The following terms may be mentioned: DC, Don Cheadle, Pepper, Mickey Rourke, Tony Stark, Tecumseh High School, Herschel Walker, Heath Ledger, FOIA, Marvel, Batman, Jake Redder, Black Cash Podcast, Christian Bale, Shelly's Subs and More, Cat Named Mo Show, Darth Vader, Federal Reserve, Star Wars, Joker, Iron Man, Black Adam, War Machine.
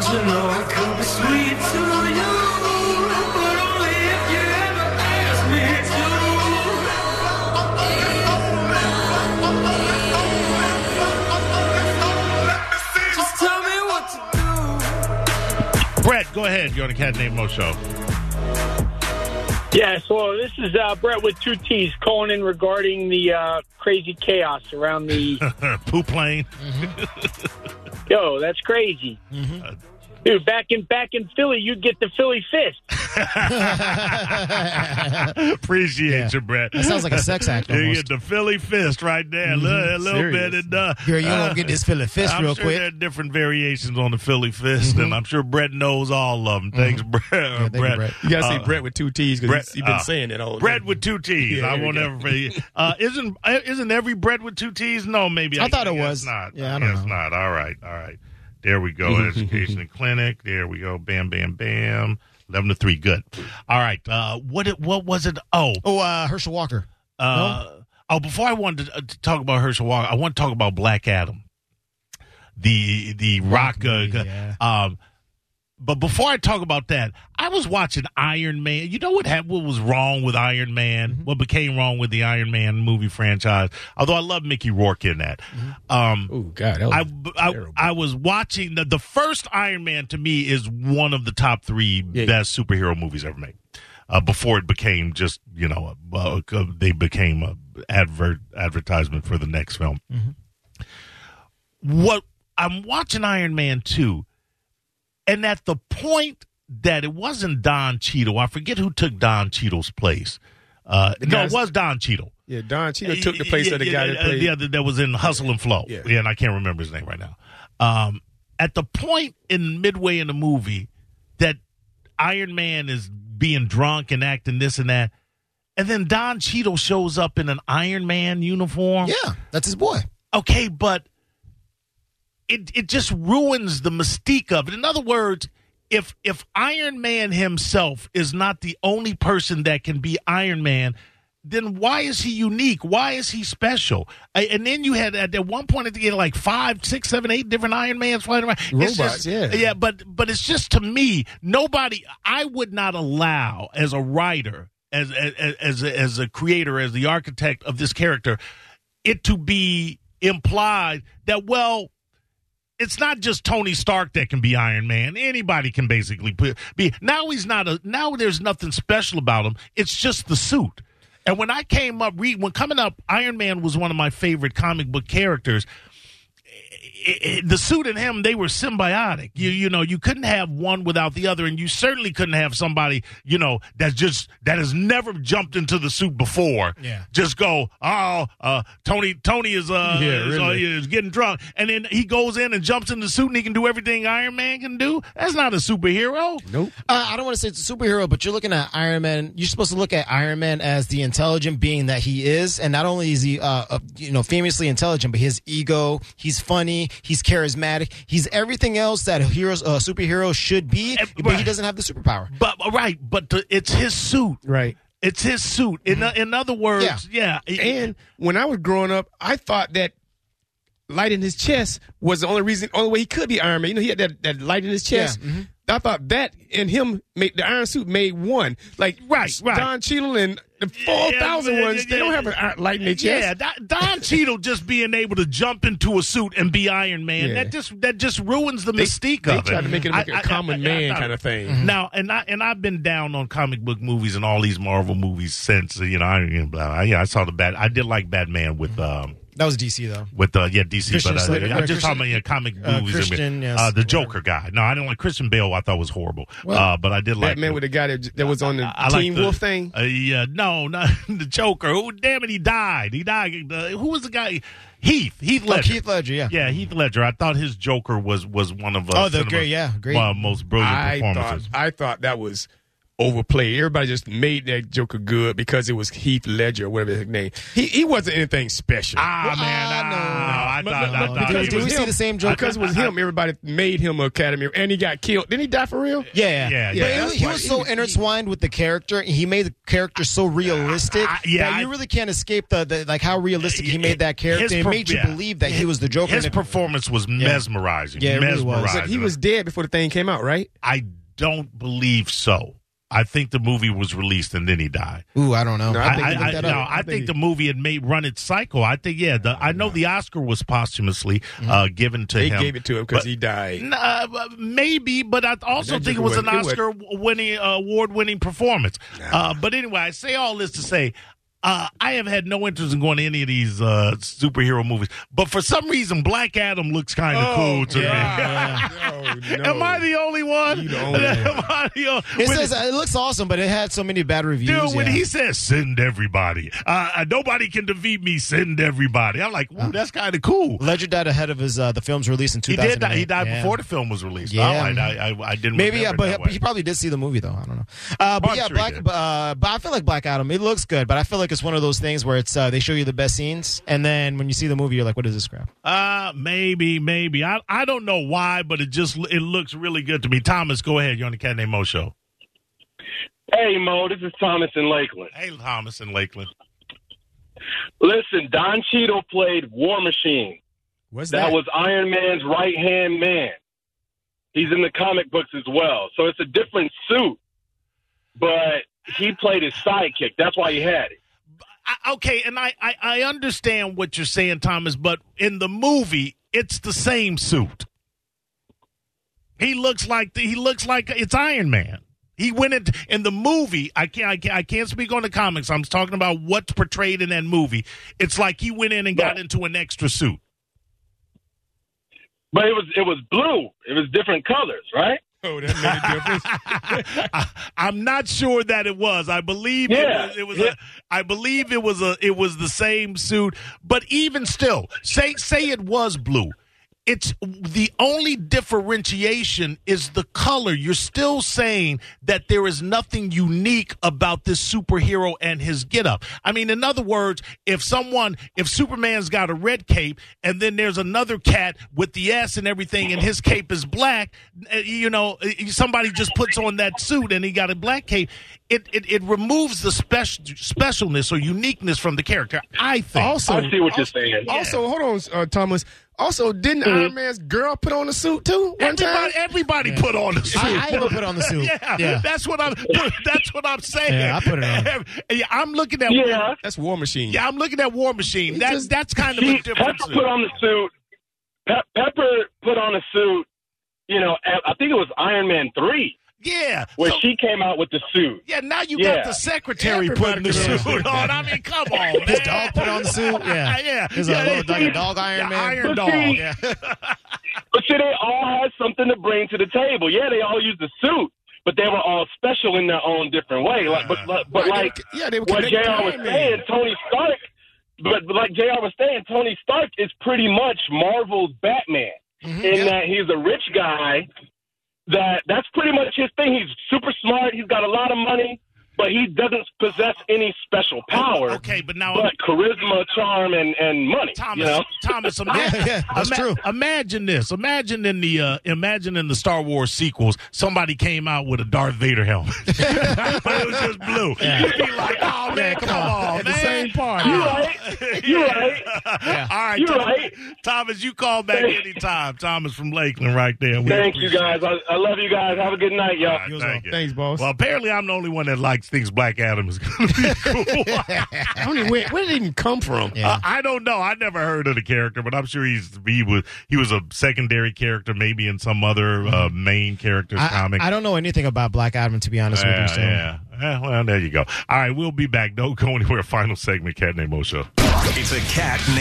Don't you know I could be sweet to you, but only if you ever ask me to. Just tell me what to do. Brett, go ahead. You're on a Cat Named Mo Show. Yeah, so this is Brett with two T's calling in regarding the crazy chaos around the... Poop plane. Mm-hmm. Yo, that's crazy. Mm-hmm. Dude, back in Philly, you'd get the Philly fist. Appreciate you, Brett. That sounds like a sex act almost. You get the Philly fist right there. Mm-hmm. A little bit. And, girl, you don't get this Philly fist real quick. There are different variations on the Philly fist, mm-hmm. and I'm sure Brett knows all of them. Mm-hmm. Thanks, Brett. Yeah, thank you, Brett. You got to say Brett with two T's because he's been saying it all the time. Brett with two T's. Yeah, I won't ever forget. Isn't every Brett with two T's? No, maybe. I thought it was. Not. Yeah, I don't know. It's not. All right. There we go. Education and clinic. There we go. Bam, bam, bam. 11-3. Good. All right. What was it? Oh, Herschel Walker. Before I wanted to talk about Herschel Walker, I want to talk about Black Adam. The rock. But before I talk about that, I was watching Iron Man. You know what was wrong with Iron Man? Mm-hmm. What became wrong with the Iron Man movie franchise? Although I love Mickey Rourke in that. Mm-hmm. I was watching the first Iron Man. To me, is one of the top three best superhero movies ever made. Before it became just they became a advertisement for the next film. Mm-hmm. What I'm watching Iron Man 2. And at the point that it wasn't Don Cheadle, I forget who took Don Cheadle's place. It was Don Cheadle. Yeah, Don Cheadle took the place of the guy that played. The other that was in Hustle and Flow. Yeah, and I can't remember his name right now. At the point in midway in the movie that Iron Man is being drunk and acting this and that, and then Don Cheadle shows up in an Iron Man uniform. Yeah, that's his boy. Okay, but... It just ruins the mystique of it. In other words, if Iron Man himself is not the only person that can be Iron Man, then why is he unique? Why is he special? And then you had, at one point, I think you had like 5, 6, 7, 8 different Iron Mans flying around. Robots, Yeah, but it's just, to me, I would not allow, as a writer, as a creator, as the architect of this character, it to be implied that, it's not just Tony Stark that can be Iron Man. Anybody can basically be. Now he's not now there's nothing special about him. It's just the suit. And when I came up, Iron Man was one of my favorite comic book characters. The suit and him, they were symbiotic. You couldn't have one without the other, and you certainly couldn't have somebody, that has never jumped into the suit before. Yeah. Just go, Tony is getting drunk, and then he goes in and jumps in the suit, and he can do everything Iron Man can do. That's not a superhero. Nope. I don't want to say it's a superhero, but you're looking at Iron Man. You're supposed to look at Iron Man as the intelligent being that he is, and not only is he, famously intelligent, but his ego, he's funny. He's charismatic. He's everything else that superheroes should be, but he doesn't have the superpower. But it's his suit. Right. It's his suit. Mm-hmm. In other words, And when I was growing up, I thought that light in his chest was the only way he could be Iron Man. He had that light in his chest. Yeah. Mm-hmm. I thought that and him made the Iron Suit made one. Like Don Cheadle and the 4,000 ones, they don't have a light in their chest. Yeah, Don Cheadle just being able to jump into a suit and be Iron Man, that just ruins the mystique of it. They tried to make it like a common man kind of thing. Mm-hmm. Now, and I've been down on comic book movies and all these Marvel movies since, I saw I did like Batman with... that was DC, though. With DC. Christian but Slater, I'm just talking about comic movies. Christian, the Joker guy. No, I didn't like Christian Bale. I thought was horrible. Well, but I did like Batman with the guy that was on the Teen Wolf thing. No, not the Joker. Who? Damn it, he died. Who was the guy? Heath Ledger. Heath Ledger, yeah, Heath Ledger. I thought his Joker was one of the most brilliant performances. I thought that was overplayed. Everybody just made that Joker good because it was Heath Ledger, whatever his name. He wasn't anything special. Do we see the same Joker? Because it was him. Everybody made him Academy, and he got killed. Didn't he die for real? Yeah. He was so intertwined with the character. He made the character so realistic that you really can't escape the like how realistic he made that character. It made you believe that he was the Joker. His performance was mesmerizing. Yeah, mesmerizing. He was dead before the thing came out, right? I don't believe so. I think the movie was released and then he died. Ooh, I don't know. I think the movie had run its cycle. I think, the Oscar was posthumously given to him. They gave it to him because he died. Maybe, but I also think it was an Oscar-winning, award-winning performance. But anyway, I say all this to say, I have had no interest in going to any of these superhero movies. But for some reason, Black Adam looks kind of cool to me. No. Am I the only one? You the only one. It looks awesome, but it had so many bad reviews. Dude, when he says, send everybody. Nobody can defeat me. Send everybody. I'm like, that's kind of cool. Ledger died ahead of his the film's release in 2008. He died before the film was released. Yeah. I didn't remember. Maybe, but he probably did see the movie, though. I don't know. But I feel like Black Adam, it looks good, but I feel like it's one of those things where it's they show you the best scenes, and then when you see the movie, you're like, "What is this crap?" Maybe. I don't know why, but it looks really good to me. Thomas, go ahead. You're on the Cat Named Mo Show. Hey Mo, this is Thomas in Lakeland. Hey Thomas in Lakeland. Listen, Don Cheadle played War Machine. What's that? That was Iron Man's right hand man. He's in the comic books as well, so it's a different suit, but he played his sidekick. That's why he had it. Okay, and I understand what you're saying, Thomas, but in the movie, it's the same suit. He looks like it's Iron Man. He went in the movie. I can't speak on the comics. I'm talking about what's portrayed in that movie. It's like he went in and got into an extra suit. But it was blue. It was different colors, right? Oh, that made a difference. I'm not sure that it was. I believe it was the same suit. But even still, say it was blue. It's the only differentiation is the color. You're still saying that there is nothing unique about this superhero and his getup. I mean, in other words, if Superman's got a red cape and then there's another cat with the S and everything and his cape is black, somebody just puts on that suit and he got a black cape. It removes the specialness or uniqueness from the character, I think. Also, I see what you're saying. Also, hold on, Thomas. Also, didn't Iron Man's girl put on a suit too? Everybody put on a suit. I even put on the suit. That's what I'm saying. Yeah, I put it on. I'm looking at that's War Machine. Yeah, I'm looking at War Machine. That's kind of a different suit. Pepper put on the suit. Pepper put on a suit. You know, I think it was Iron Man 3. Yeah. Where she came out with the suit. Yeah, now you got the secretary putting the suit on. I mean, come on, man. His dog put on the suit? Yeah. He's like a dog Iron Man. Iron Dog. But see, they all had something to bring to the table. Yeah, they all used the suit, but they were all special in their own different way. What JR was saying, Tony Stark, Tony Stark is pretty much Marvel's Batman in that he's a rich guy. That's pretty much his thing. He's super smart. He's got a lot of money, but he doesn't possess any special power. Okay, but now charisma, charm, and money. Thomas, Thomas, imagine, that's true. Imagine this. Imagine in the Star Wars sequels, somebody came out with a Darth Vader helmet, but it was just blue. Yeah. You'd be like, oh man, come on, man. The same part. You're right. Yeah. All right, Thomas, you call back anytime. Thomas from Lakeland, right there. Thank you guys. I love you guys. Have a good night, y'all. Right, thanks, boss. Well, apparently, I'm the only one that thinks Black Adam is going to be cool. I don't even, where did it even come from? Yeah. I don't know. I never heard of the character, but I'm sure he was a secondary character, maybe in some other main character's comic. I don't know anything about Black Adam, to be honest with you. So. Well, there you go. All right, we'll be back. Don't go anywhere. Final segment, Cat Named Mo Show. It's a Cat Named